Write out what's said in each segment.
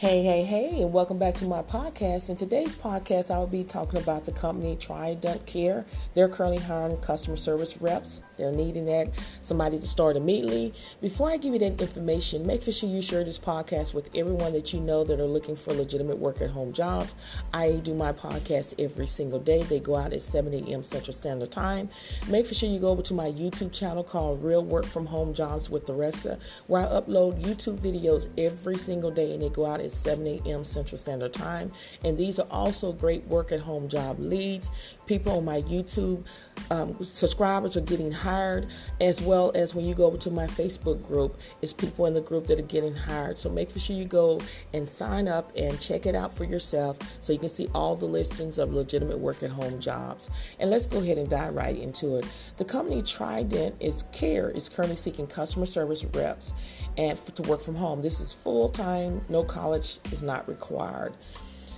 Hey, and welcome back to my podcast. In today's podcast, I'll be talking about the company Trident Care. They're currently hiring customer service reps. They're needing that, somebody to start immediately. Before I give you that information, make sure you share this podcast with everyone that you know that are looking for legitimate work-at-home jobs. I do my podcast every single day. They go out at 7 a.m. Central Standard Time. Make sure you go over to my YouTube channel called Real Work From Home Jobs with Theresa, where I upload YouTube videos every single day, and they go out at 7 a.m. Central Standard Time. And these are also great work-at-home job leads. People on my YouTube subscribers are getting hired, as well as when you go over to my Facebook group, it's people in the group that are getting hired. So make sure you go and sign up and check it out for yourself so you can see all the listings of legitimate work-at-home jobs. And let's go ahead and dive right into it. The company Trident Care is currently seeking customer service reps and to work from home. This is full-time, no college is not required.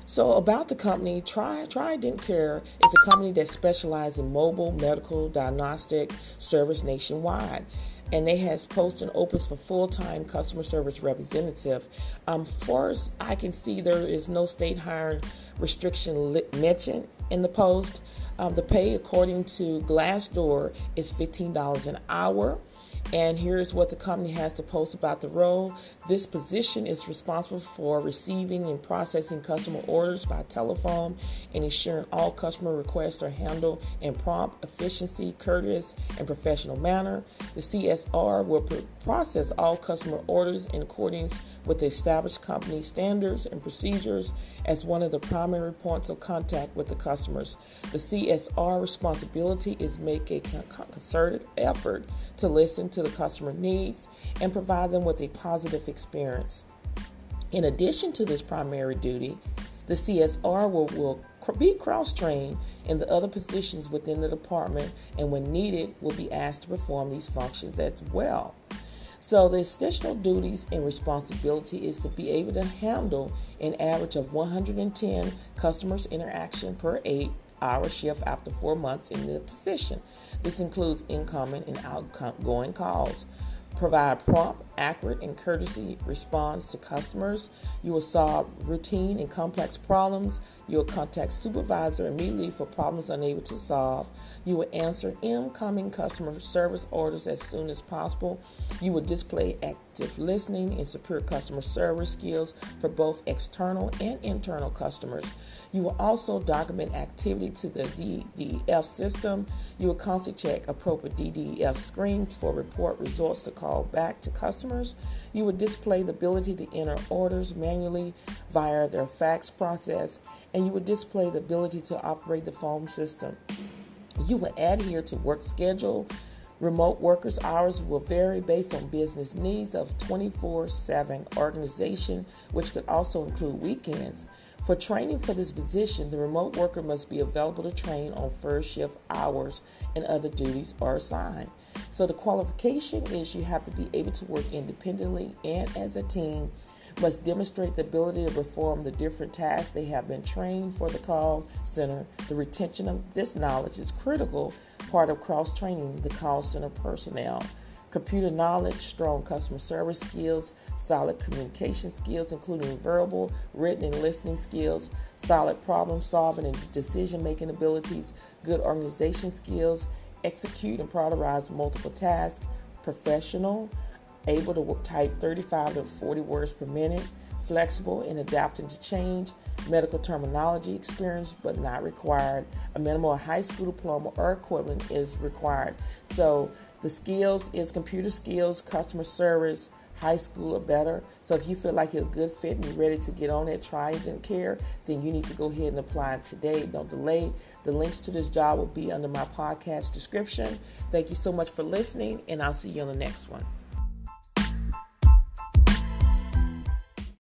So about the company, Trident Care is a company that specializes in mobile medical diagnostic service nationwide. And they has posted opens for full-time customer service representative. First, I can see there is no state hiring restriction mentioned in the post. The pay, according to Glassdoor, is $15 an hour. And here's what the company has to post about the role. This position is responsible for receiving and processing customer orders by telephone and ensuring all customer requests are handled in prompt, efficiency, courteous, and professional manner. The CSR will process all customer orders in accordance with the established company standards and procedures as one of the primary points of contact with the customers. The CSR responsibility is make a concerted effort to listen to the customer needs and provide them with a positive experience. In addition to this primary duty, the CSR will be cross-trained in the other positions within the department, and when needed will be asked to perform these functions as well. So the additional duties and responsibility is to be able to handle an average of 110 customers interaction per 8-hour shift after 4 months in the position. This includes incoming and outgoing calls. Provide prompt, accurate, and courtesy response to customers. You will solve routine and complex problems. You will contact supervisor immediately for problems unable to solve. You will answer incoming customer service orders as soon as possible. You will display active listening and superior customer service skills for both external and internal customers. You will also document activity to the DDF system. You will constantly check appropriate DDF screen for report results to call back to customers. You would display the ability to enter orders manually via their fax process, and you would display the ability to operate the phone system. You would adhere to work schedule. Remote workers' hours will vary based on business needs of 24/7 organization, which could also include weekends. For training for this position, the remote worker must be available to train on first shift hours and other duties are assigned. So the qualification is you have to be able to work independently and as a team, must demonstrate the ability to perform the different tasks they have been trained for the call center. The retention of this knowledge is critical part of cross-training the call center personnel. Computer knowledge, strong customer service skills, solid communication skills, including verbal, written, and listening skills, solid problem-solving and decision-making abilities, good organization skills, execute and prioritize multiple tasks, professional, able to type 35 to 40 words per minute, flexible in adapting to change, medical terminology experience but not required, a minimum high school diploma or equivalent is required. So the skills is computer skills, customer service, high school or better. So if you feel like you're a good fit and you're ready to get on it, Trident Care, then you need to go ahead and apply today. Don't delay. The links to this job will be under my podcast description. Thank you so much for listening, and I'll see you on the next one.